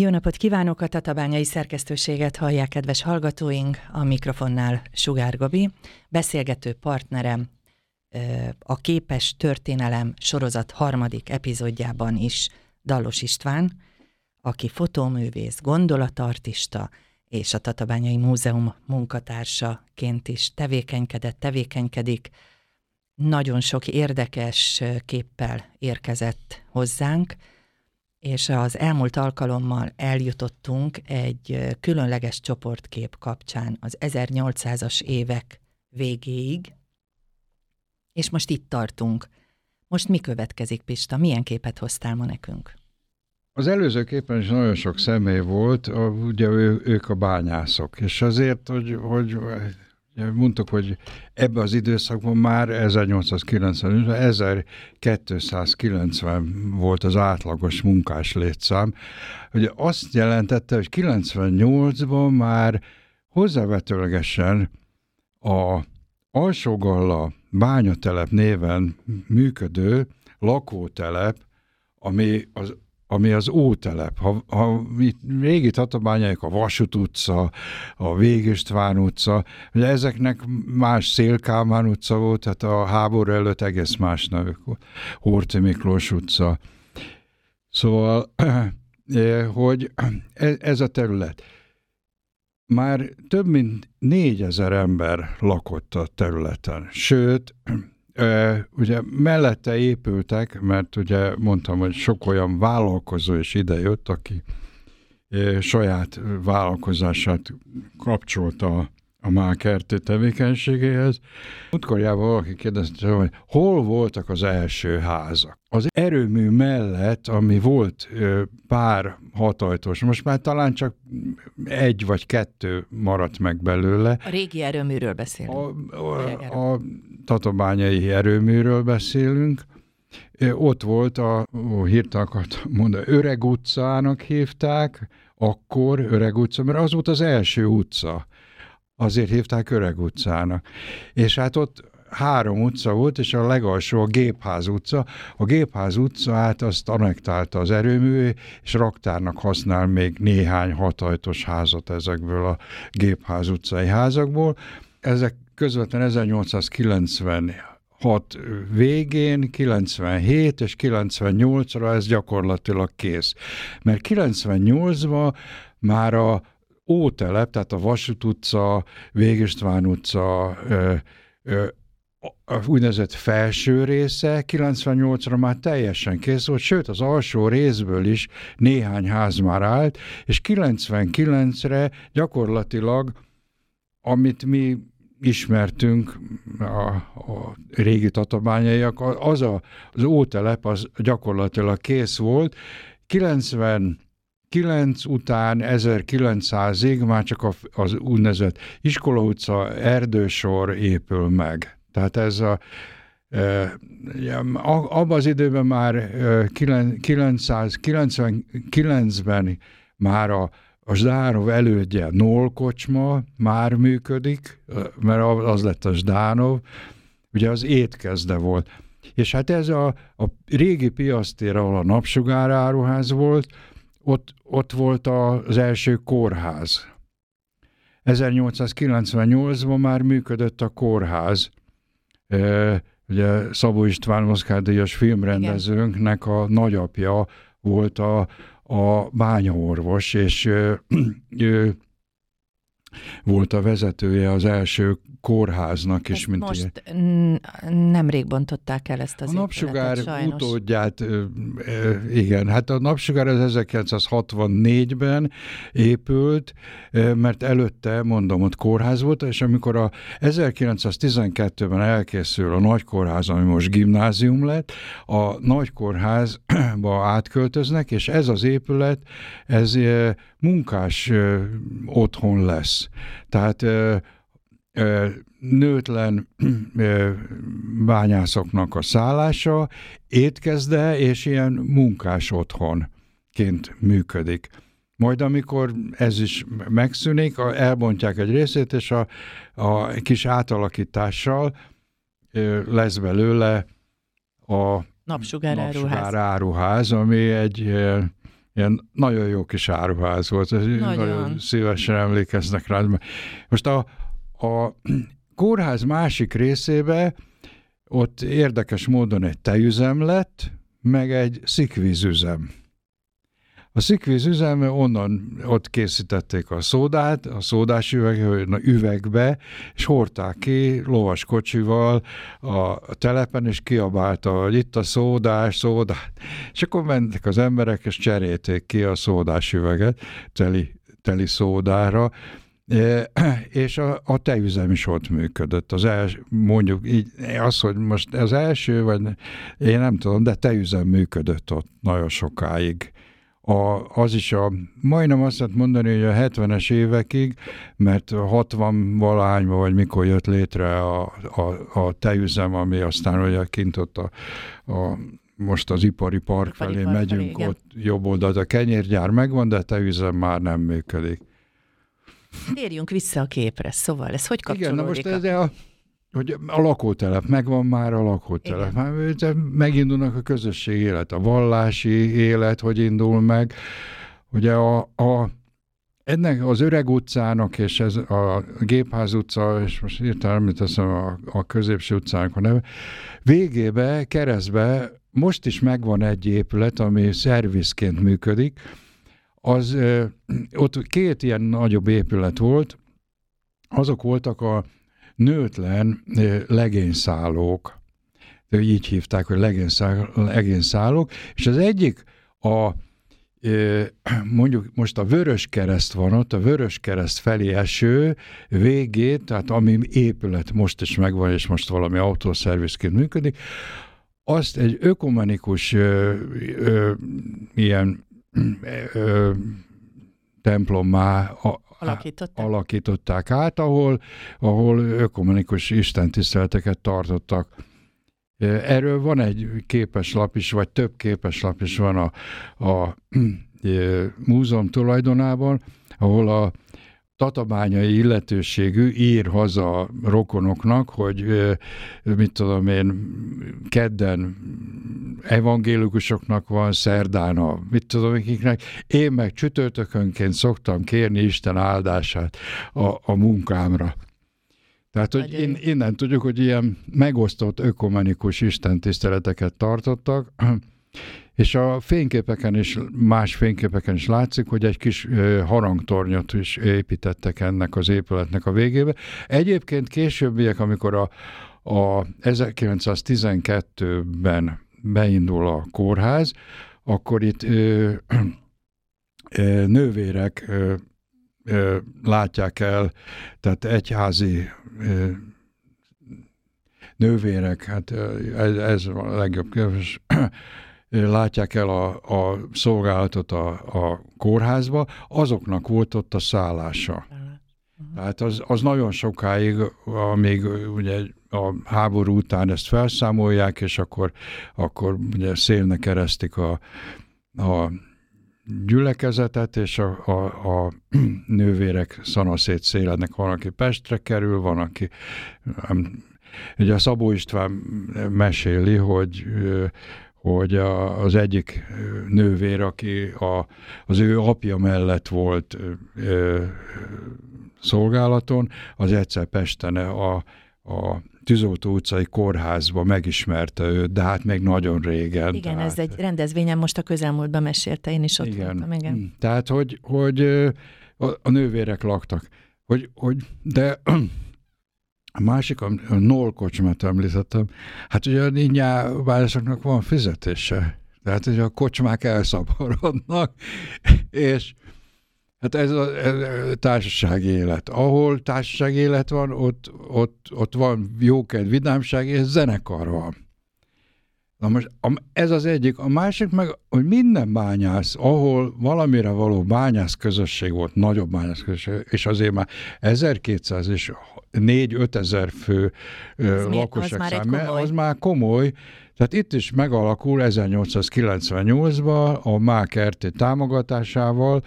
Jó napot kívánok, a Tatabányai Szerkesztőséget hallják, kedves hallgatóink, a mikrofonnál Sugár Gabi, beszélgető partnerem a Képes Történelem sorozat 3. epizódjában is Dallos István, aki fotóművész, gondolatartista és a Tatabányai Múzeum munkatársaként is tevékenykedik. Nagyon sok érdekes képpel érkezett hozzánk, és az elmúlt alkalommal eljutottunk egy különleges csoportkép kapcsán az 1800-as évek végéig, és most itt tartunk. Most mi következik, Pista? Milyen képet hoztál ma nekünk? Az előző képen is nagyon sok személy volt, ugye ők a bányászok, és azért, hogy mondtuk, hogy ebben az időszakban már 1890-ben 1290 volt az átlagos munkás létszám. Ugye azt jelentette, hogy 98-ban már hozzávetőlegesen a Alsógalla bányatelep néven működő lakótelep, ami az Ótelep. Ha itt régi tatabányaiak, a Vasút utca, a Vég István utca, ugye ezeknek más Szélkámán utca volt, tehát a háború előtt egész más nevük volt. Horthy Miklós utca. Szóval, hogy ez a terület. Már több mint 4000 ember lakott a területen. Sőt, ugye mellette épültek, mert ugye mondtam, hogy sok olyan vállalkozó is idejött, aki saját vállalkozását kapcsolta a Mákerti tevékenységéhez. Utkorjában valaki kérdezte, hogy hol voltak az első házak. Az erőmű mellett, ami volt pár hatajtós, most már talán csak egy vagy kettő maradt meg belőle. A régi erőműről beszélünk. A Tatabányai erőműről beszélünk. Ott volt Öreg utcának hívták, akkor Öreg utca, mert az volt az első utca. Azért hívták Öreg utcának. És hát ott 3 utca volt, és a legalsó a Gépház utca. A Gépház utcát azt annektálta az erőmű, és raktárnak használ még néhány hatajtos házat ezekből a Gépház utcai házakból. Ezek közvetlen 1896 végén, 97 és 98-ra ez gyakorlatilag kész. Mert 98-ban már a Ótelep, tehát a Vasút utca, Vég István utca, úgynevezett felső része 98-ra már teljesen kész volt, sőt az alsó részből is néhány ház már állt, és 99-re gyakorlatilag, amit mi ismertünk, a régi tatabányaiak, az Ótelep az gyakorlatilag kész volt. 99 után 1900-ig már csak az úgynevezett Iskola utca, Erdősor épül meg. Tehát ez abban az időben már 999-ben már a Zdánov elődje Nól kocsma már működik, mert az lett a Zdánov, ugye az étkezde volt. És hát ez a régi piasztér, ahol a Napsugár Áruház volt, ott volt az első kórház. 1898-ban már működött a kórház. Ugye Szabó István Oscar-díjas filmrendezőnknek a nagyapja volt a bányaorvos, és ő volt a vezetője az első kórháznak is. Mint most nemrég bontották el ezt az épületet, sajnos. A Napsugár utódját, igen, hát a Napsugár az 1964-ben épült, mert előtte, mondom, ott kórház volt, és amikor a 1912-ben elkészül a nagykórház, ami most gimnázium lett, a nagykórházba átköltöznek, és ez az épület, ez munkás otthon lesz. Tehát nőtlen bányászoknak a szállása, étkezde és ilyen munkás otthonként működik. Majd amikor ez is megszűnik, elbontják egy részét, és a kis átalakítással lesz belőle a Napsugár Áruház, ami egy ilyen nagyon jó kis áruház volt, nagyon szívesen emlékeznek rá. Most a kórház másik részébe ott érdekes módon egy tejüzem lett, meg egy szikvízüzem. A szikvízüzem, onnan ott készítették a szódát, a szódás üvegbe, és hordták ki lovaskocsival a telepen, és kiabálta, hogy itt a szódás. És akkor mentek az emberek, és cserélték ki a szódás üveget teli szódára, és a tejüzem is ott működött. Az első, mondjuk így, az, hogy most az első, vagy én nem tudom, de tejüzem működött ott nagyon sokáig. Az is majdnem azt lehet mondani, hogy a 70-es évekig, mert 60-valahányban, vagy mikor jött létre a tejüzem, ami aztán ugye kint ott most az ipari park felé megyünk, felé, ott jobb oldalt a kenyérgyár megvan, de a tejüzem már nem működik. Térjünk vissza a képre, szóval ez hogy kapcsolódik? Igen, na most hogy a lakótelep, megvan már a lakótelep. Megindulnak a közösség élet, a vallási élet, hogy indul meg. Ugye ennek az Öreg utcának, és ez a Gépház utca, és most írtam, mit teszem a Középső utcának a neve, végébe, keresztbe most is megvan egy épület, ami szervizként működik. Ott két ilyen nagyobb épület volt, azok voltak a nőtlen legényszállók. Így hívták, hogy legényszállók. És az egyik mondjuk most a Vöröskereszt van ott, a Vöröskereszt felé eső végét, tehát ami épület most is megvan, és most valami autószervizként működik, azt egy ökumenikus ilyen templommá alakították át, ahol ökumenikus istentiszteleteket tartottak. Erről van egy képeslap is, vagy több képeslap is van a múzeum tulajdonában, ahol a tatabányai illetőségű ír haza a rokonoknak, hogy mit tudom én, kedden evangélikusoknak van, szerdán mit tudom kiknek, én meg csütörtökönként szoktam kérni Isten áldását a munkámra. Tehát, hogy innen tudjuk, hogy ilyen megosztott ökumenikus istentiszteleteket tartottak, és a fényképeken is, más fényképeken is látszik, hogy egy kis harangtornyot is építettek ennek az épületnek a végébe. Egyébként későbbiek, amikor 1912-ben beindul a kórház, akkor itt nővérek látják el, tehát egyházi nővérek, hát ez a legjobb kérdés, látják el a szolgálatot a kórházba, azoknak volt ott a szállása. Tehát az nagyon sokáig, amíg ugye a háború után ezt felszámolják, és akkor ugye szélne keresztik a gyülekezetet, és a nővérek szanaszét szélednek. Van, aki Pestre kerül, van, aki... Ugye a Szabó István meséli, hogy az egyik nővér, aki az ő apja mellett volt szolgálaton, az egyszer Pesten a Tűzoltó utcai kórházba megismerte őt, de hát még nagyon régen. Igen, tehát... ez egy rendezvényen most a közelmúltban mesélte, én is ott voltam. Igen. Tehát, hogy a nővérek laktak. De a másik, a NOL kocsmát említettem, hát ugye a nyilvánvalásoknak van fizetése. Tehát ugye a kocsmák elszaporodnak, és hát ez a társasági élet. Ahol társasági élet van, ott van jókedv, vidámság, és zenekar van. Na most ez az egyik. A másik meg, hogy minden bányász, ahol valamire való bányász közösség volt, nagyobb bányász közösség, és azért már 1200 és 4-5 ezer fő lakosság számára, az már komoly. Tehát itt is megalakul 1898-ban a Mákerti támogatásával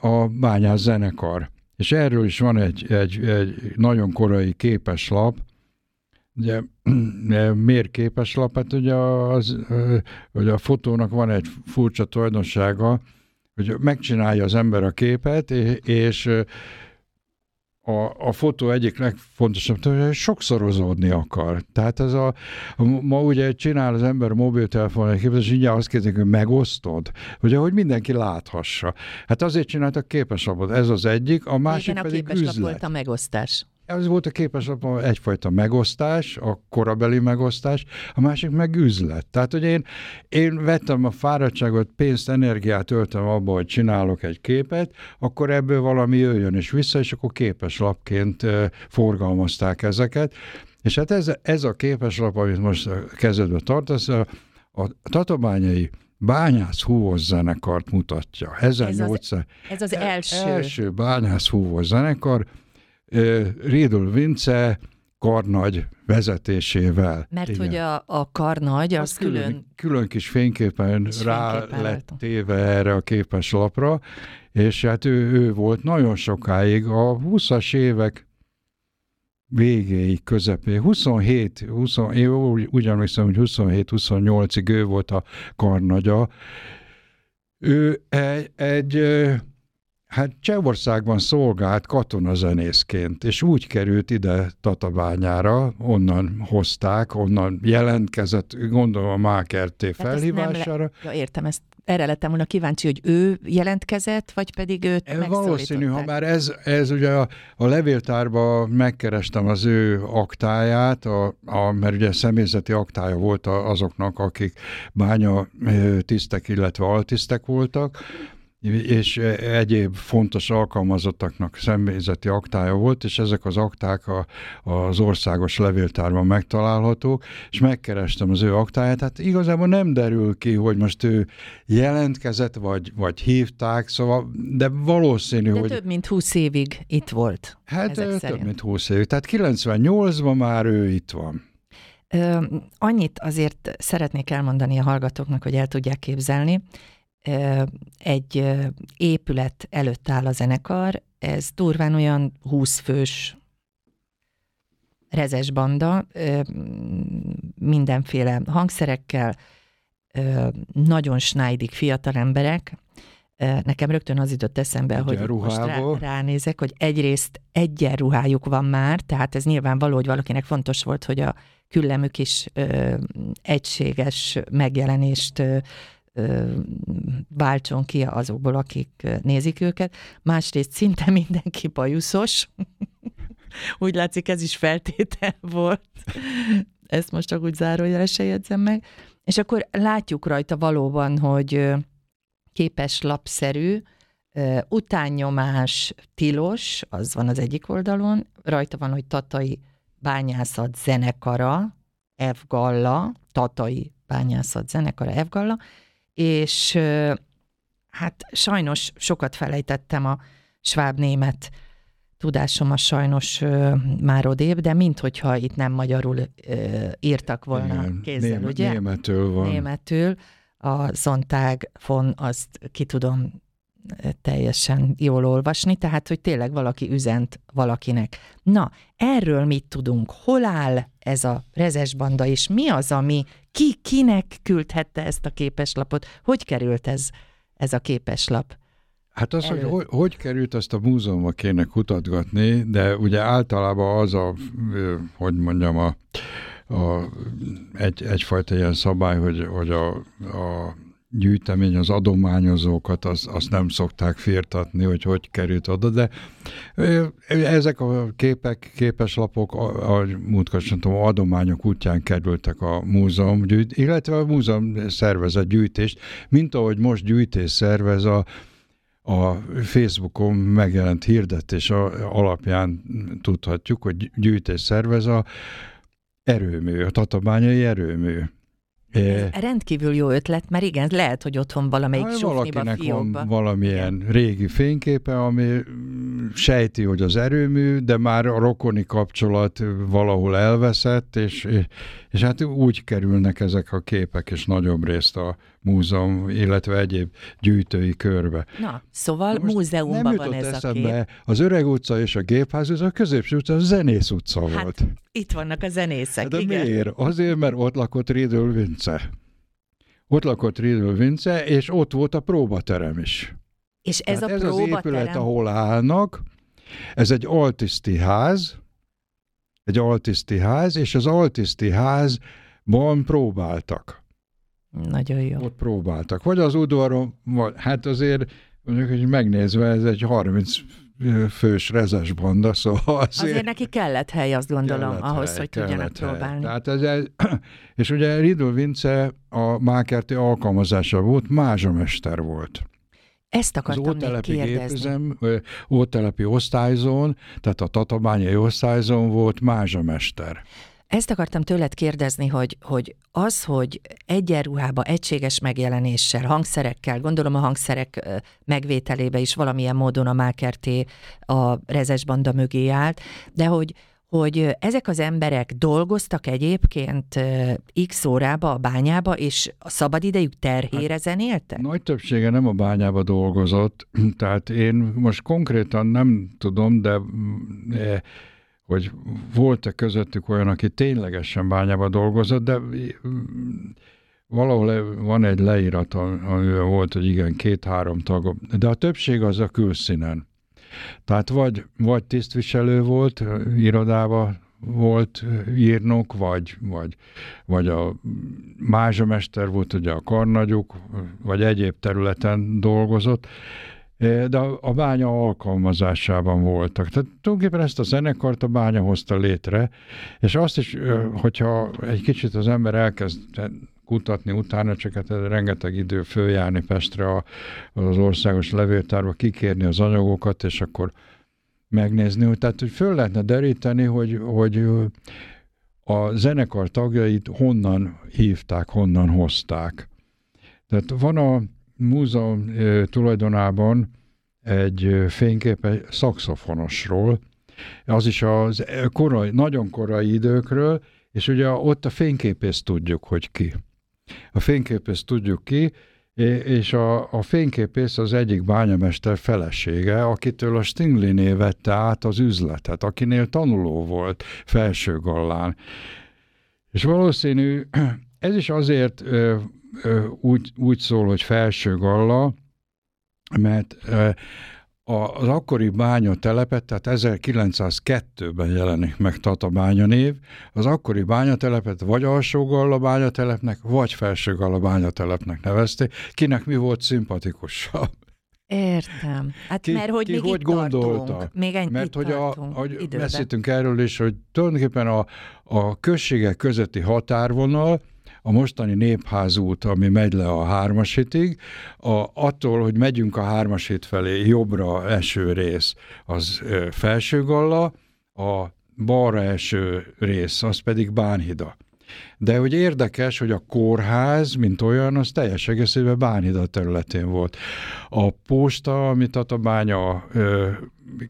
a bányász zenekar. És erről is van egy nagyon korai képeslap, ugye mérképeslap, hát ugye a fotónak van egy furcsa tulajdonsága, hogy megcsinálja az ember a képet, és a fotó egyik legfontosabb, hogy sokszorozódni akar. Tehát ez ma ugye csinál az ember mobiltelefonra képet, és így azt kérdezik, hogy megosztod, hogy ahogy mindenki láthassa. Hát azért csináltak képeslapot, ez az egyik, a másik igen, pedig üzlet. A képeslap volt a megosztás. Ez volt a képeslapon egyfajta megosztás, a korabeli megosztás, a másik meg üzlet. Tehát, hogy én vettem a fáradtságot, pénzt, energiát öltem abba, hogy csinálok egy képet, akkor ebből valami jöjjön és vissza, és akkor képeslapként forgalmazták ezeket. És hát ez a képeslap, amit most kezdetben tartasz, a tatabányai bányász-húvos zenekart mutatja. Ez az első. Első bányász-húvos zenekar, Riedl Vince karnagy vezetésével. Mert igen. Hogy a karnagy az külön kis fényképen rá lett téve erre a képeslapra, és hát ő volt nagyon sokáig a 20-as évek végéig, közepé, 27-28-ig ő volt a karnagya. Ő egy hát Csehországban szolgált katonazenészként, és úgy került ide Tatabányára, onnan hozták, onnan jelentkezett, gondolom a Mákertő felhívására. Értem, ezt erre lettem volna kíváncsi, hogy ő jelentkezett, vagy pedig őt megszólították? Valószínű, ha már ez ugye a levéltárban megkerestem az ő aktáját, mert ugye személyzeti aktája volt azoknak, akik bánya tisztek, illetve altisztek voltak, és egyéb fontos alkalmazottaknak személyzeti aktája volt, és ezek az akták az országos levéltárban megtalálhatók, és megkerestem az ő aktáját, hát igazából nem derül ki, hogy most ő jelentkezett, vagy hívták, szóval, de valószínű, hogy... De több mint 20 évig itt volt. Hát több mint 20 évig, tehát 98-ban már ő itt van. Annyit azért szeretnék elmondani a hallgatóknak, hogy el tudják képzelni, egy épület előtt áll a zenekar, ez durván olyan 20 fős rezes banda, mindenféle hangszerekkel, nagyon snájdik fiatal emberek. Nekem rögtön az jutott eszembe, hogy most ránézek, hogy egyrészt egyenruhájuk van már, tehát ez nyilvánvaló, hogy valakinek fontos volt, hogy a küllemük is egységes megjelenést váltson ki azokból, akik nézik őket. Másrészt szinte mindenki bajuszos. Úgy látszik, ez is feltétel volt. Ezt most csak úgy zárójelre se jegyzem meg. És akkor látjuk rajta valóban, hogy képeslapszerű, utánnyomás tilos, az van az egyik oldalon, rajta van, hogy Tatai Bányászat Zenekara, Fgalla, Tatai Bányászat Zenekara, Fgalla, és hát sajnos sokat felejtettem a sváb-német tudásom, sajnos már odébb, de minthogyha itt nem magyarul írtak volna kézzel, ugye? Németül van. Németül. A Sonntag von, azt ki tudom teljesen jól olvasni, tehát, hogy tényleg valaki üzent valakinek. Na, erről mit tudunk? Hol áll ez a rezes banda, és mi az, ami kinek küldhette ezt a képeslapot? Hogy került ez a képeslap? Hát az, hogy került, azt a múzeumban kéne kutatgatni, de ugye általában az egyfajta ilyen szabály, hogy a gyűjtemény, az adományozókat, azt nem szokták firtatni, hogy került oda, de ezek a képek, képeslapok, ahogy múltkor mondtam, adományok útján kerültek a múzeum, illetve a múzeum szervez a gyűjtést, mint ahogy most gyűjtés szervez a Facebookon megjelent hirdetés alapján tudhatjuk, hogy gyűjtés szervez a erőmű, a Tatabányai Erőmű. Ez rendkívül jó ötlet, mert igen, lehet, hogy otthon valamelyik sufniba, fiókba. Valakinek van valamilyen régi fényképe, ami sejti, hogy az erőmű, de már a rokoni kapcsolat valahol elveszett, és hát úgy kerülnek ezek a képek, és nagyobb részt a múzeum, illetve egyéb gyűjtői körbe. Na, szóval múzeumban van ez a kép. Az Öreg utca és a Gépház, ez a Középső utca, a Zenész utca volt. Hát, itt vannak a zenészek, de igen. De miért? Azért, mert ott lakott Riedl Vince. Ott lakott Riedl Vince, és ott volt a próbaterem is. És ez hát a próbaterem? Ez az épület, ahol állnak, ez egy altiszti ház, és az altiszti házban próbáltak. Nagyon jó. Ott próbáltak. Vagy az udvaron, hát azért mondjuk, hogy megnézve, ez egy 30 fős rezes banda, szóval azért neki kellett hely, azt gondolom, ahhoz, hely, hogy tudjanak próbálni. Tehát ez, és ugye Riedl Vince a Mákerti alkalmazása volt, mázsamester volt. Ezt akartam még kérdezni. Az ótelepi osztályzón, tehát a tatabányai osztályzón volt mázsamester. Ezt akartam tőled kérdezni, hogy egyenruhába, egységes megjelenéssel, hangszerekkel, gondolom a hangszerek megvételébe is valamilyen módon a Mákerté a rezes banda mögé állt, de hogy ezek az emberek dolgoztak egyébként x órába a bányába, és a szabadidejük terhére hát, zenéltek? Nagy többsége nem a bányába dolgozott, tehát én most konkrétan nem tudom, de hogy volt-e közöttük olyan, aki ténylegesen bányába dolgozott, de valahol van egy leírat, amivel volt, hogy igen, 2-3 tagom, de a többség az a külszínen. Tehát vagy tisztviselő volt, irodában volt írnok, vagy a mázsamester volt, ugye a karnagyuk, vagy egyéb területen dolgozott, de a bánya alkalmazásában voltak. Tehát tulajdonképpen ezt a zenekart a bánya hozta létre, és azt is, hogyha egy kicsit az ember elkezd kutatni utána, csak hát rengeteg idő följárni Pestre az országos levéltárba, kikérni az anyagokat, és akkor megnézni. Tehát, hogy föl lehetne deríteni, hogy a zenekar tagjait honnan hívták, honnan hozták. Tehát van a múzeum tulajdonában egy fényképe szaxofonosról, az is az korai, nagyon korai időkről, és ugye ott a fényképészt tudjuk, hogy ki. A fényképészt tudjuk ki, és a fényképész az egyik bányamester felesége, akitől a Stingliné vette át az üzletet, akinél tanuló volt Felsőgallán. És valószínű, ez is azért úgy szól, hogy Felsőgalla, mert az akkori bányatelepet, tehát 1902-ben jelenik meg Tatabánya név, az akkori bányatelepet vagy Alsógalla bányatelepnek, vagy Felsőgalla bányatelepnek nevezték, kinek mi volt szimpatikusabb. Értem. Hát mert hogy még hogy gondolta? Még mert hogy beszéltünk erről is, hogy tulajdonképpen a községek közötti határvonal, a mostani Népház út, ami megy le a Hármashitig, attól, hogy megyünk a Hármashit felé, jobbra eső rész az Felsőgalla, a balra eső rész az pedig Bánhida. De hogy érdekes, hogy a kórház, mint olyan, az teljes egészében Bánhida területén volt. A posta, amit Tatabánya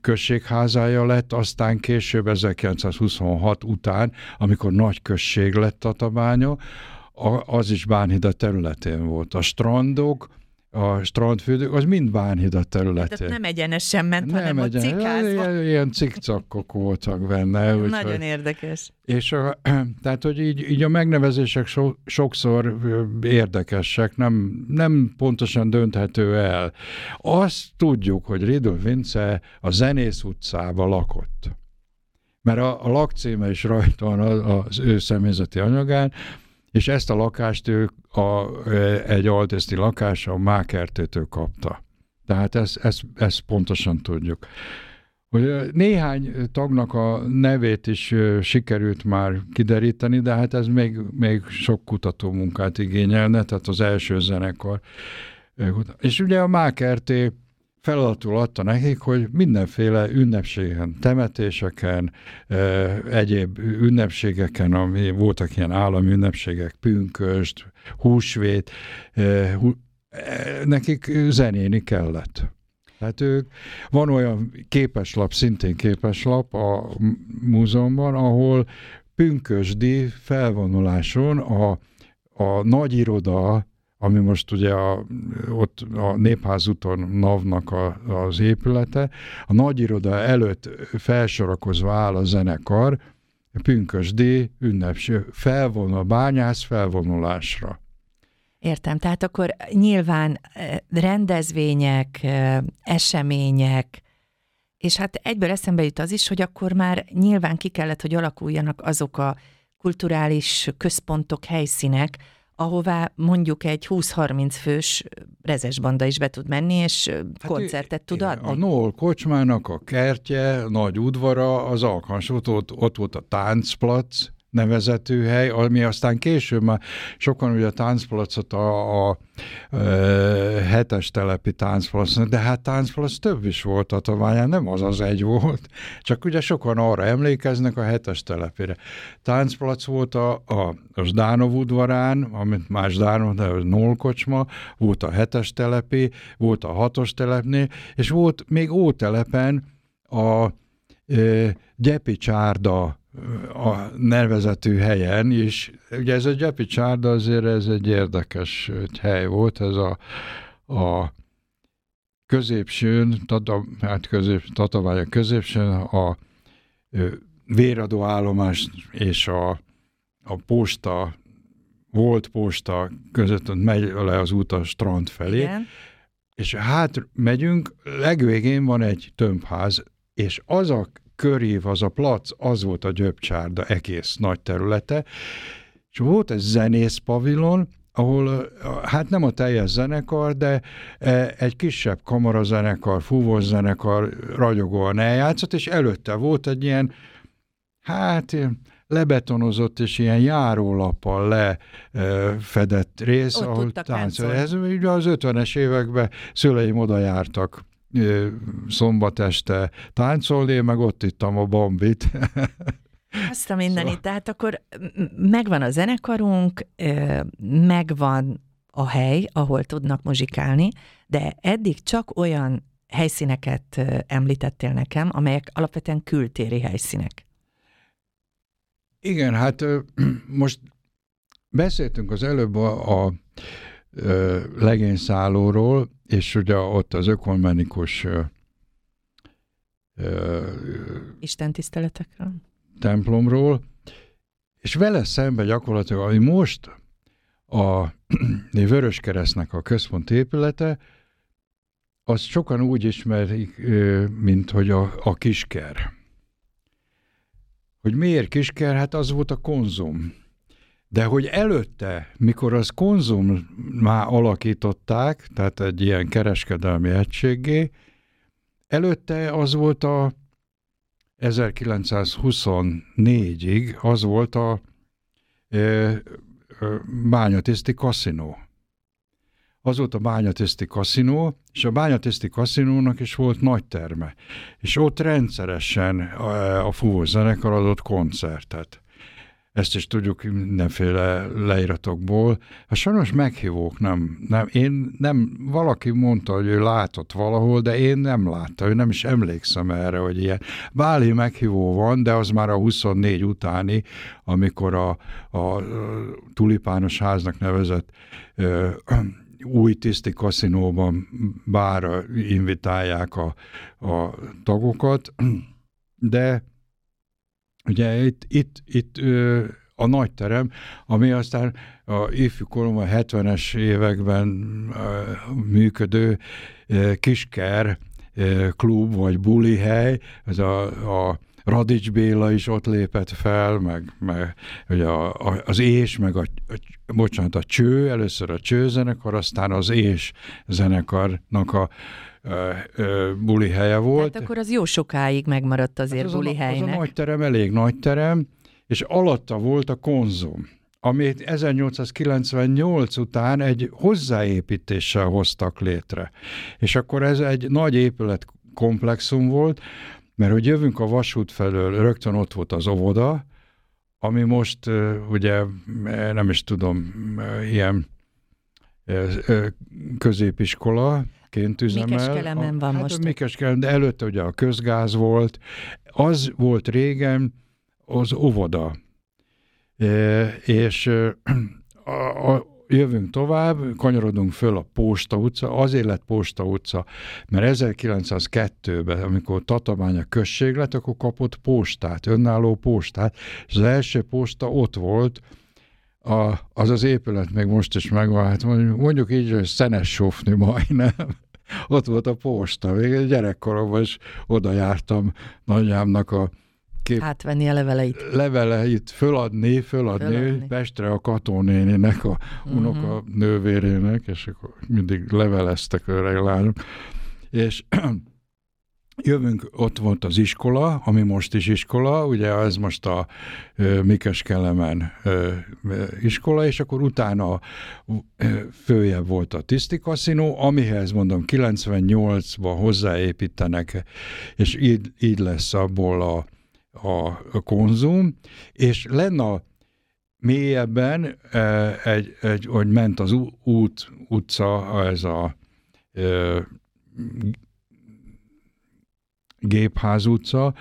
községházája lett, aztán később 1926 után, amikor nagy község lett Tatabánya, az is Bánhida területén volt. A strandok, a strandfürdők, az mind Bánhida területén. Tehát nem egyenesen ment, nem hanem egyenes, ott cikázva. Ilyen cikcakok voltak benne. Nagyon érdekes. És tehát, hogy így a megnevezések sokszor érdekesek, nem pontosan dönthető el. Azt tudjuk, hogy Riedl Vince a Zenész utcában lakott. Mert a lakcíme is rajta van az ő személyzeti anyagán, és ezt a lakást ő egy altiszti lakás a Mákertőtől kapta. Tehát ezt pontosan tudjuk. Néhány tagnak a nevét is sikerült már kideríteni, de hát ez még sok kutatómunkát igényelne, tehát az első zenekar. És ugye a Mákerté feladatul adta nekik, hogy mindenféle ünnepségen, temetéseken, egyéb ünnepségeken, ami voltak ilyen állami ünnepségek, pünköst, húsvét, nekik zenéni kellett. Hát ők, van olyan képeslap, szintén képeslap a múzeumban, ahol pünkösdi felvonuláson a nagy iroda, ami most ugye ott a Népház úton NAV-nak az épülete, a nagy iroda előtt felsorakozva áll a zenekar, pünkösdi ünnepség, felvonul, bányász felvonulásra. Értem, tehát akkor nyilván rendezvények, események, és hát egyből eszembe jut az is, hogy akkor már nyilván ki kellett, hogy alakuljanak azok a kulturális központok, helyszínek, ahová mondjuk egy 20-30 fős rezesbanda is be tud menni, és koncertet tud adni. A Noll kocsmának a kertje, nagy udvara, az alkalmas, ott volt a táncplac nevezetű hely, ami aztán később már sokan ugye a táncplacot a hetes telepi táncplacnak, de hát táncplac több is volt a Tatabányán, nem az az egy volt, csak ugye sokan arra emlékeznek a hetes telepire. Táncplac volt a Zdánov udvarán, amit már Zdánov, de a Noll kocsma, volt a hetes telepi, volt a hatos telepnél, és volt még Ótelepen a Gyepi csárda a nevezetű helyen is. Ugye ez a Gyepi csárda azért ez egy érdekes hely volt, ez a középsőn, Tatabánya középsőn a véradó állomás és a posta, volt posta között megy le az út a strand felé, igen. És hát megyünk, legvégén van egy tömbház, és az a körív, az a plac, az volt a gyöpcsárda egész nagy területe, és volt egy zenész pavilon, ahol, hát nem a teljes zenekar, de egy kisebb kamarazenekar, fúvószenekar ragyogóan eljátszott, és előtte volt egy ilyen, hát lebetonozott és ilyen járólappal lefedett rész, ott ahol táncol. Ez ugye az 50-es években szüleim oda jártak szombat este táncolni, meg ott ittam a bambit. Azt a mindenit. Szóval. Tehát akkor megvan a zenekarunk, megvan a hely, ahol tudnak muzsikálni, de eddig csak olyan helyszíneket említettél nekem, amelyek alapvetően kültéri helyszínek. Igen, hát most beszéltünk az előbb a legényszállóról, és ugye ott az ökumenikus istentiszteletekről, templomról, és vele szemben gyakorlatilag, ami most a Vöröskeresztnek a központi épülete, azt sokan úgy ismerik, mint hogy a Kisker. Hogy miért Kisker? Hát az volt a Konzum. De hogy előtte, mikor az konzummá alakították, tehát egy ilyen kereskedelmi egységgé, előtte az volt 1924-ig az volt a bányatiszti kaszinó. Az volt a bányatiszti kaszinó, és a bányatiszti kaszinónak is volt nagy terme. És ott rendszeresen a fúvós zenekar adott koncertet. Ezt is tudjuk mindenféle leíratokból. Hát sajnos meghívók nem, valaki mondta, hogy ő látott valahol, de én nem láttam, ő nem is emlékszem erre, hogy ilyen báli meghívó van, de az már a 24 utáni, amikor a tulipános háznak nevezett új tiszti kaszinóban bárra invitálják a tagokat, de ugye itt a nagy terem, ami aztán a ifjúkorom a 70-es években működő Kisker klub vagy buli hely, ez a Radics Béla is ott lépett fel, meg ugye az És, meg a Cső, először a Cső zenekar, aztán az És zenekarnak a buli helye volt. Tehát akkor az jó sokáig megmaradt azért hát az buli helynek. Az a nagy terem, elég nagy terem, és alatta volt a Konzum, amit 1898 után egy hozzáépítéssel hoztak létre. És akkor ez egy nagy épületkomplexum volt, mert hogy jövünk a vasút felől, rögtön ott volt az óvoda, ami most ugye nem is tudom, ilyen középiskola, gázként üzemel. Mikes Kelemen van most. Mikes Kelemen, de előtte ugye a közgáz volt. Az volt régen az óvoda. És jövünk tovább, kanyarodunk föl a Posta utca, azért lett Posta utca, mert 1902-ben, amikor Tatabánya község lett, akkor kapott postát, önálló postát, és az első posta ott volt, az épület még most is megvan, hát mondjuk így, hogy Szenes-Sofni majdnem. Ott volt a posta, még gyerekkoromban is oda jártam nagyjámnak a átvenni a leveleit. Föladni. Pestre a Katónéninek, a unoka nővérének, és akkor mindig leveleztek öreg lányok. És jövünk, ott volt az iskola, ami most is iskola, ugye ez most a Mikes Kelemen iskola, és akkor utána följebb volt a tisztikaszinó, amihez mondom 98-ban hozzáépítenek, és így lesz abból a Konzum, és lenne a mélyebben hogy ment az út, utca, ez a Gépház utca,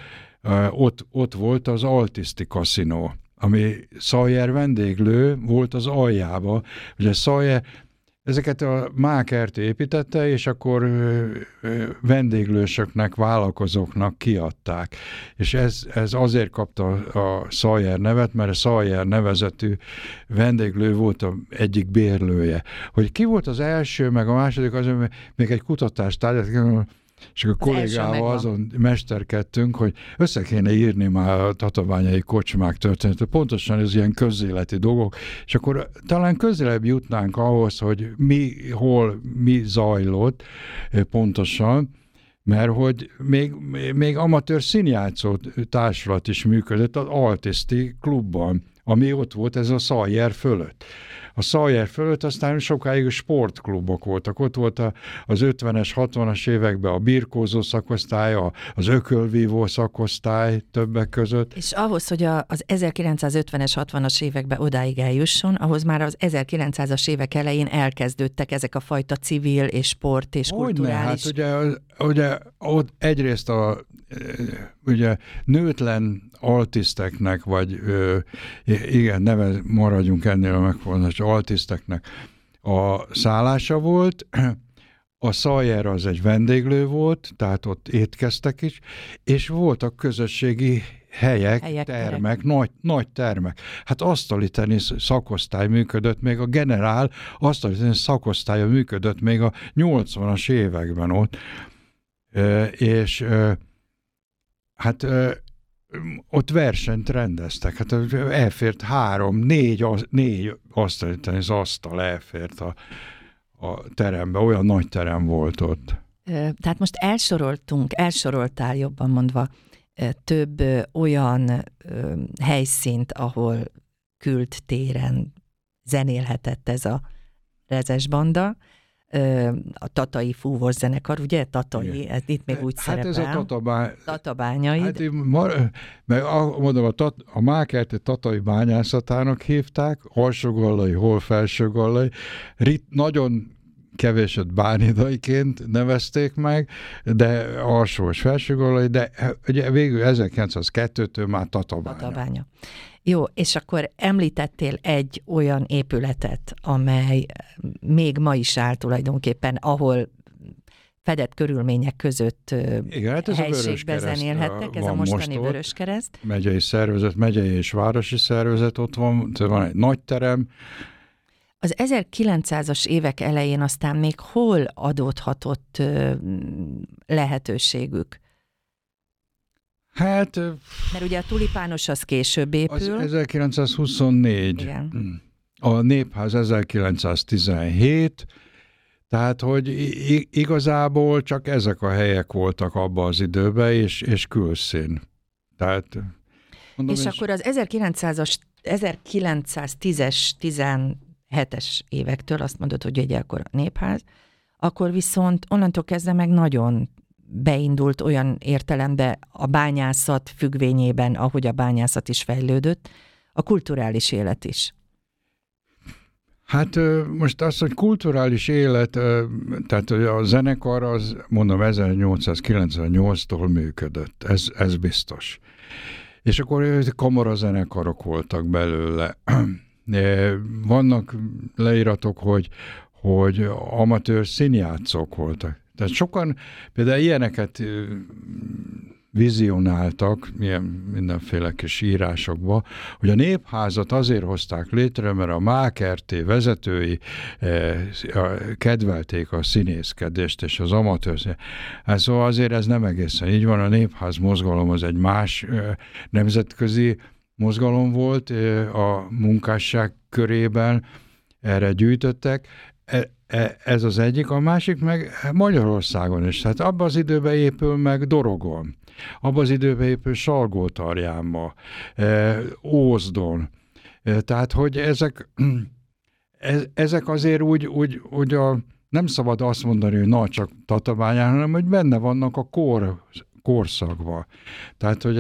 ott volt az Altiszti kaszinó, ami Schajer vendéglő volt az aljába. Ugye Schajer ezeket a Mákertő építette, és akkor vendéglősöknek, vállalkozóknak kiadták. És ez azért kapta a Schajer nevet, mert a Schajer nevezetű vendéglő volt a egyik bérlője. Hogy ki volt az első, meg a második, azért még egy kutatást tárgyalt, és a kollégával azon mesterkedtünk, hogy össze kéne írni már a tatabányai kocsmák történetét. Pontosan ez ilyen közéleti dolgok, és akkor talán közelebb jutnánk ahhoz, hogy hol mi zajlott pontosan, mert hogy még amatőr színjátszó társulat is működött az Altiszti klubban, ami ott volt, ez a Schajer fölött. A Schajer fölött aztán sokáig sportklubok voltak. Ott volt az 50-es, 60-as években a birkózó szakosztály, az ökölvívó szakosztály többek között. És ahhoz, hogy az 1950-es, 60-as években odáig eljusson, ahhoz már az 1900-as évek elején elkezdődtek ezek a fajta civil és sport és kulturális... Hogyne, hát ugye ott egyrészt ugye nőtlen altiszteknek, vagy igen, maradjunk ennél a megfordulás altiszteknek a szállása volt, a Schajer az egy vendéglő volt, tehát ott étkeztek is, és voltak közösségi termek. Nagy termek. Hát asztali tenisz szakosztály működött, még a generál asztali tenisz szakosztálya működött még a 80-as években ott. És hát ott versenyt rendeztek. Hát elfért 3-4 asztali tenisz asztal elfért a terembe. Olyan nagy terem volt ott. Tehát most elsoroltál jobban mondva több olyan helyszínt, ahol Kült téren zenélhetett ez a rezes banda. A tatai fúvós zenekar, ugye? Tatai, ez itt még úgy hát szerepel. Hát ez a tatabányai. Hát mondom, a Mákerti tatai bányászatának hívták, alsógallai, hol felsőgallai. Nagyon kevéset bánhidaiként nevezték meg, de alsó és felsőgallai, de ugye végül 1902-től már Tatabánya. Jó, és akkor említettél egy olyan épületet, amely még ma is áll tulajdonképpen, ahol fedett körülmények között helységbe zenélhettek. Ez a mostani Vöröskereszt. Megyei szervezet, megyei és városi szervezet ott van egy nagy terem. Az 1900-as évek elején aztán még hol adódhatott lehetőségük? Hát... Mert ugye a tulipános az később épül. Az 1924. Igen. A Népház 1917. Tehát, hogy igazából csak ezek a helyek voltak abban az időben, és külszín. Tehát... Mondom, és akkor az 1910-es évektől azt mondod, hogy ugye akkor a Népház, akkor viszont onnantól kezdve meg nagyon beindult olyan értelemben a bányászat függvényében, ahogy a bányászat is fejlődött, a kulturális élet is. Hát most az, hogy kulturális élet, tehát a zenekar az, mondom, 1898-tól működött, ez biztos. És akkor kamarazenekarok voltak belőle. Vannak leíratok, hogy amatőr színjátszók voltak. Tehát sokan például ilyeneket vizionáltak, ilyen mindenféle kis írásokba, hogy a népházat azért hozták létre, mert a Mákerti vezetői kedvelték a színészkedést és az amatőr. Hát szóval azért ez nem egészen így van, a népház mozgalom az egy más nemzetközi mozgalom volt a munkásság körében, erre gyűjtöttek. Ez az egyik, a másik meg Magyarországon is. Tehát abban az időben épül meg Dorogon, abban az időben épül Salgótarjánba, Ózdon. Tehát, hogy ezek azért úgy nem szabad azt mondani, hogy na, csak Tatabányán, hanem hogy benne vannak a korszakban. Tehát, hogy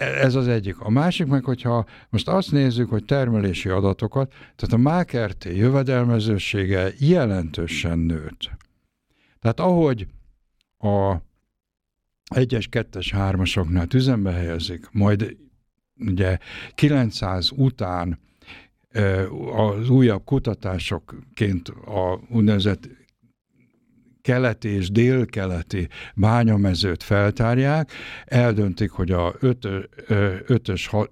ez az egyik. A másik meg, hogyha most azt nézzük, hogy termelési adatokat, tehát a Mákerté jövedelmezősége jelentősen nőtt. Tehát ahogy a 1-es, 2-es, 3-asoknál üzembe helyezik, majd ugye 900 után az újabb kutatásokként a úgynevezett keleti és délkeleti bányamezőt feltárják, eldöntik, hogy a 4-es,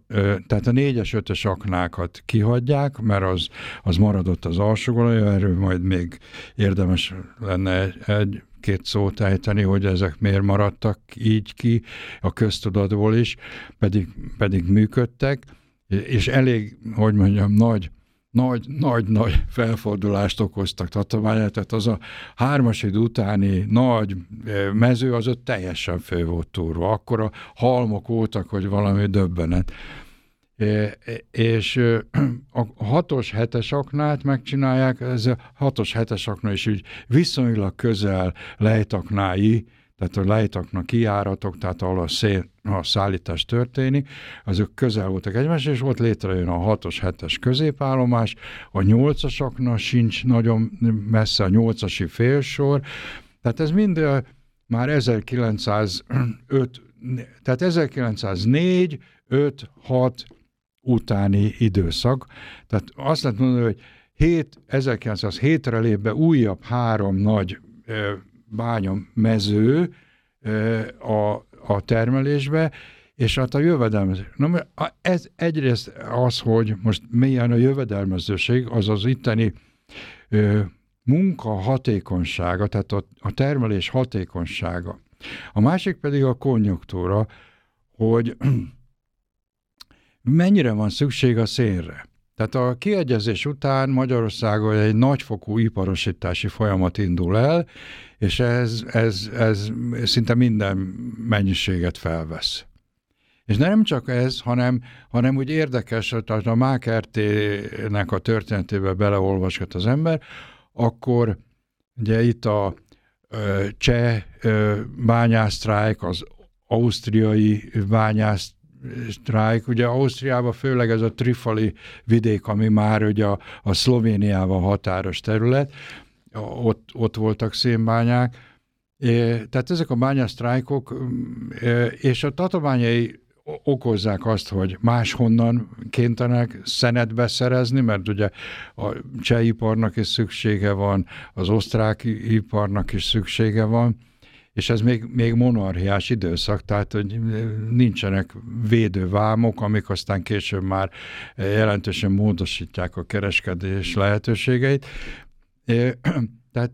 5-ös aknákat kihagyják, mert az maradott az Alsógalla, erről majd még érdemes lenne egy-két szót ejteni, hogy ezek miért maradtak így ki a köztudatból is, pedig működtek, és elég, hogy mondjam, nagy felfordulást okoztak Tatabányán, tehát az a hármasid utáni nagy mező, az ott teljesen fő volt túrva. Akkor a halmok voltak, hogy valami döbbenet. És a 6-os, 7-es aknát megcsinálják, ez a 6-os, 7-es akna is így viszonylag közel lejtaknái, tehát a lejtaknak kijáratok, tehát ahol a szállítás történik, azok közel voltak egymáshoz, és ott létrejön a 6-os, 7-es középállomás, a 8-asaknak sincs nagyon messze, a 8-asi félsor, tehát ez mind már 1904, 5, 6 utáni időszak, tehát azt lehet mondani, hogy 1907-re lép be újabb három nagy bányamező a termelésbe, és hát a jövedelmező. Ez egyrészt az, hogy most milyen a jövedelmezőség, az az itteni munka hatékonysága, tehát a termelés hatékonysága. A másik pedig a konjunktúra, hogy mennyire van szükség a szénre. Tehát a kiegyezés után Magyarországon egy nagyfokú iparosítási folyamat indul el, és ez szinte minden mennyiséget felvesz. És nem csak ez, hanem úgy érdekes, tehát a Mákertének a történetébe beleolvasgat az ember, akkor ugye itt a cseh bányásztrájk, az ausztriai bányásztrájk, ugye Ausztriában főleg ez a Trifali vidék, ami már ugye a Szlovéniával határos terület, ott voltak szénbányák. Tehát ezek a bányasztrájkok, és a tatabányai okozzák azt, hogy máshonnan kénytelenek szenet beszerezni, mert ugye a cseh iparnak is szüksége van, az osztrák iparnak is szüksége van, és ez még monarchiás időszak, tehát hogy nincsenek védővámok, amik aztán később már jelentősen módosítják a kereskedés lehetőségeit.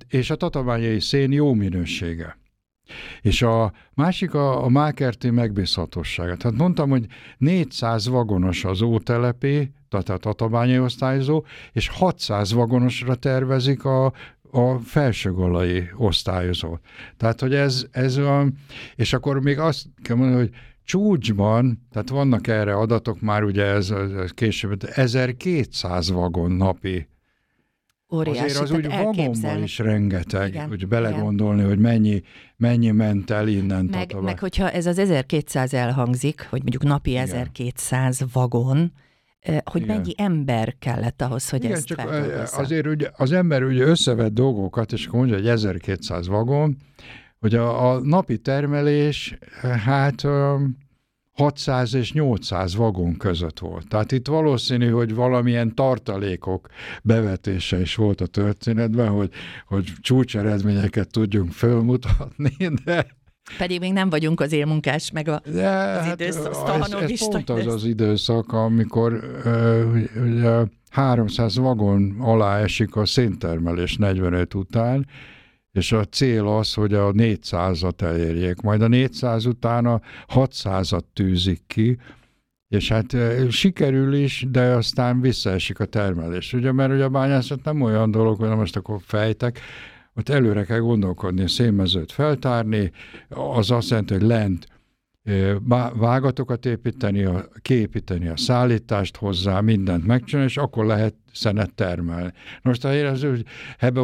És a tatabányai szén jó minősége. És a másik a Mákerti megbízhatósága. Tehát mondtam, hogy 400 vagonos az ótelepé, tehát a tatabányai osztályzó, és 600 vagonosra tervezik a felsőgallai osztályozó. Tehát, hogy és akkor még azt kell mondani, hogy csúcsban, tehát vannak erre adatok már, ugye ez később, 1200 vagon napi. Óriási, azért az úgy vagonban is rengeteg, igen, úgy belegondolni, igen, hogy mennyi ment el innen. Meg hogyha ez az 1200 elhangzik, hogy mondjuk napi, igen, 1200 vagon, hogy igen, mennyi ember kellett ahhoz, hogy igen, ezt csak feldolgozzam. Azért ugye, az ember ugye összevett dolgokat, és akkor mondja, hogy 1200 vagon, hogy a napi termelés hát 600 és 800 vagon között volt. Tehát itt valószínű, hogy valamilyen tartalékok bevetése is volt a történetben, hogy csúcseredményeket tudjunk fölmutatni, de... Pedig még nem vagyunk az élmunkás, meg az időszak. Ez pont az az időszak, amikor ugye 300 vagon alá esik a széntermelés 45 után, és a cél az, hogy a 400-at elérjék. Majd a 400 után a 600-at tűzik ki, és hát sikerül is, de aztán visszaesik a termelés. Ugye, mert ugye a bányászat nem olyan dolog, hogy most akkor fejtek, ott előre kell gondolkodni, szénmezőt feltárni, az azt jelenti, hogy lent vágatokat építeni, kiépíteni a szállítást hozzá, mindent megcsinálni, és akkor lehet szenet termelni. Most ha érező, hogy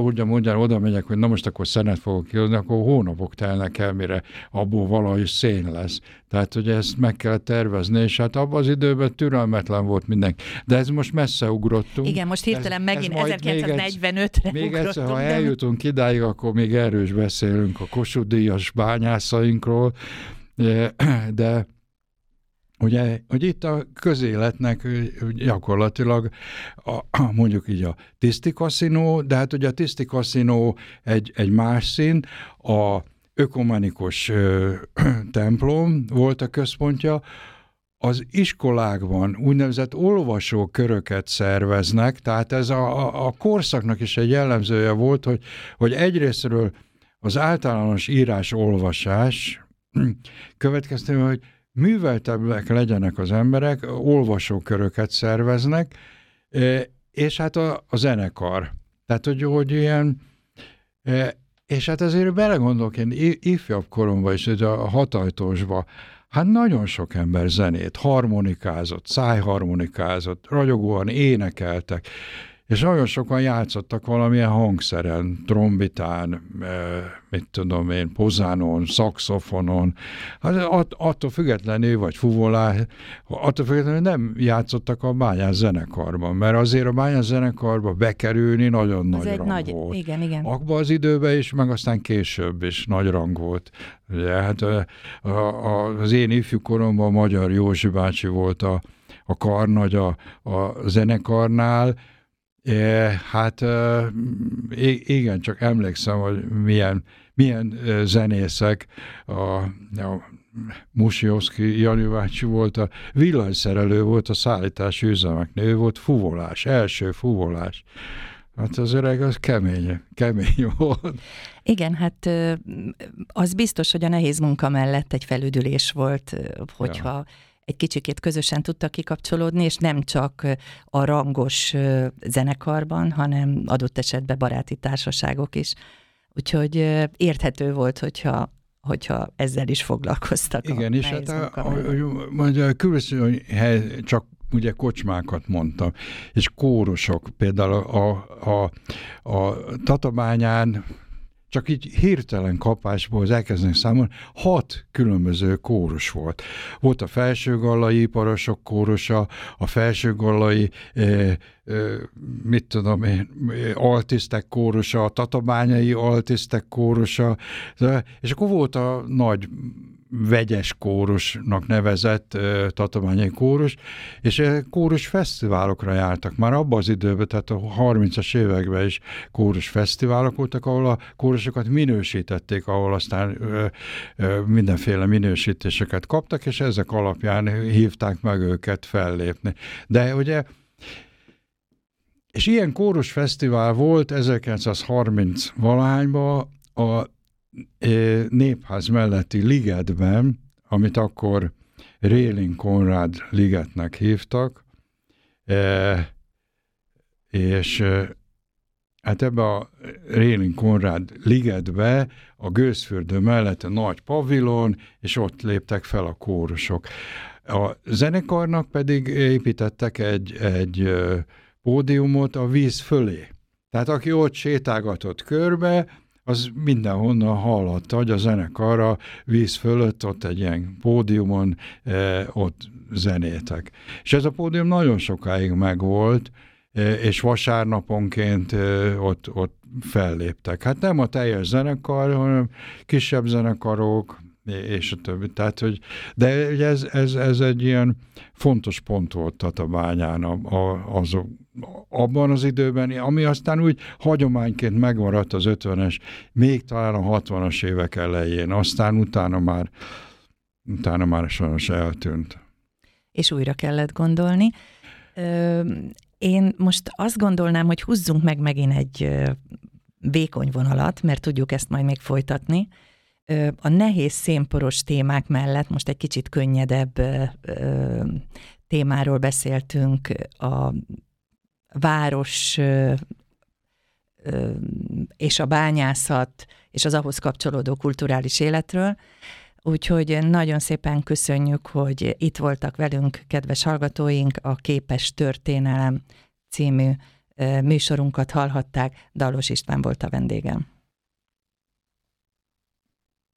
oda megyek, hogy na most akkor szenet fogok kihozni, akkor hónapok telnek el, mire abból valahogy szén lesz. Tehát, hogy ezt meg kell tervezni, és hát abban az időben türelmetlen volt mindenki. De ez most messze ugrottunk. Igen, most hirtelen megint 1945-re még egyszer, ha eljutunk idáig, akkor még erről is beszélünk a Kossuth-díjas bányászainkról. De ugye, hogy itt a közéletnek gyakorlatilag mondjuk így a tisztikaszinó, de hát ugye a tisztikaszinó egy más szint, a ökumenikus templom volt a központja, az iskolákban úgynevezett olvasóköröket szerveznek, tehát ez a korszaknak is egy jellemzője volt, hogy egyrésztről az általános írás-olvasás következtében, hogy műveltebbek legyenek az emberek, olvasóköröket szerveznek, és hát a zenekar. Tehát, hogy ilyen, és hát azért belegondolok, én ifjabb koromban is, a hatajtósban, hát nagyon sok ember zenét, harmonikázott, szájharmonikázott, ragyogóan énekeltek, és nagyon sokan játszottak valamilyen hangszeren, trombitán, pozánon, szaxofonon. Hát attól függetlenül, vagy fuvolá, attól függetlenül nem játszottak a bányász zenekarban, mert azért a bányász zenekarba bekerülni nagyon nagy rang volt. Igen. Abban az időben is, meg aztán később is nagy rang volt. Ugye, hát az én ifjú koromban Magyar Józsi bácsi volt a karnagy a zenekarnál. Hát igen, csak emlékszem, hogy milyen zenészek, a Musioszki Jani bácsi volt, a villanyszerelő volt a szállítási üzemeknél, ő volt fuvolás, első fuvolás. Hát az öreg az kemény volt. Igen, hát az biztos, hogy a nehéz munka mellett egy felüdülés volt, hogyha... Ja. Egy kicsikét közösen tudtak kikapcsolódni, és nem csak a rangos zenekarban, hanem adott esetben baráti társaságok is. Úgyhogy érthető volt, hogyha ezzel is foglalkoztak. Igen, és hát a különböző hely, csak ugye kocsmákat mondtam, és kórusok, például a Tatabányán, csak így hirtelen kapásból elkezdenek számolni, 6 különböző kórus volt. Volt a felsőgallai iparosok kórusa, a felsőgallai altisztek kórusa, a tatabányai altisztek kórusa, és akkor volt a nagy vegyes kórusnak nevezett tatabányai kórus, és kórus fesztiválokra jártak már abban az időben, tehát a 30-as években is kórus fesztiválok voltak, ahol a kórusokat minősítették, ahol aztán mindenféle minősítéseket kaptak, és ezek alapján hívták meg őket fellépni. De ugye, és ilyen kórus fesztivál volt 1930-valahányban a Népház melletti ligetben, amit akkor Rélin Konrad ligetnek hívtak, és hát ebbe a Rélin Konrad ligetbe a gőzfürdő mellett a nagy pavilon, és ott léptek fel a kórusok. A zenekarnak pedig építettek egy pódiumot a víz fölé. Tehát aki ott sétálgatott körbe, az mindenhonnan hallotta, hogy a zenekar a víz fölött, ott egy ilyen pódiumon ott zenétek. És ez a pódium nagyon sokáig megvolt, és vasárnaponként ott felléptek. Hát nem a teljes zenekar, hanem kisebb zenekarok, és a többi. Tehát, hogy, de ez egy ilyen fontos pont volt Tatabányán abban az időben, ami aztán úgy hagyományként megmaradt az 50-es, még talán a 60-as évek elején, aztán utána már sajnos eltűnt. És újra kellett gondolni. Én most azt gondolnám, hogy húzzunk meg megint egy vékony vonalat, mert tudjuk ezt majd még folytatni. A nehéz szénporos témák mellett most egy kicsit könnyedebb témáról beszéltünk, a város és a bányászat és az ahhoz kapcsolódó kulturális életről. Úgyhogy nagyon szépen köszönjük, hogy itt voltak velünk, kedves hallgatóink, a Képes Történelem című műsorunkat hallhatták. Dallos István volt a vendégem.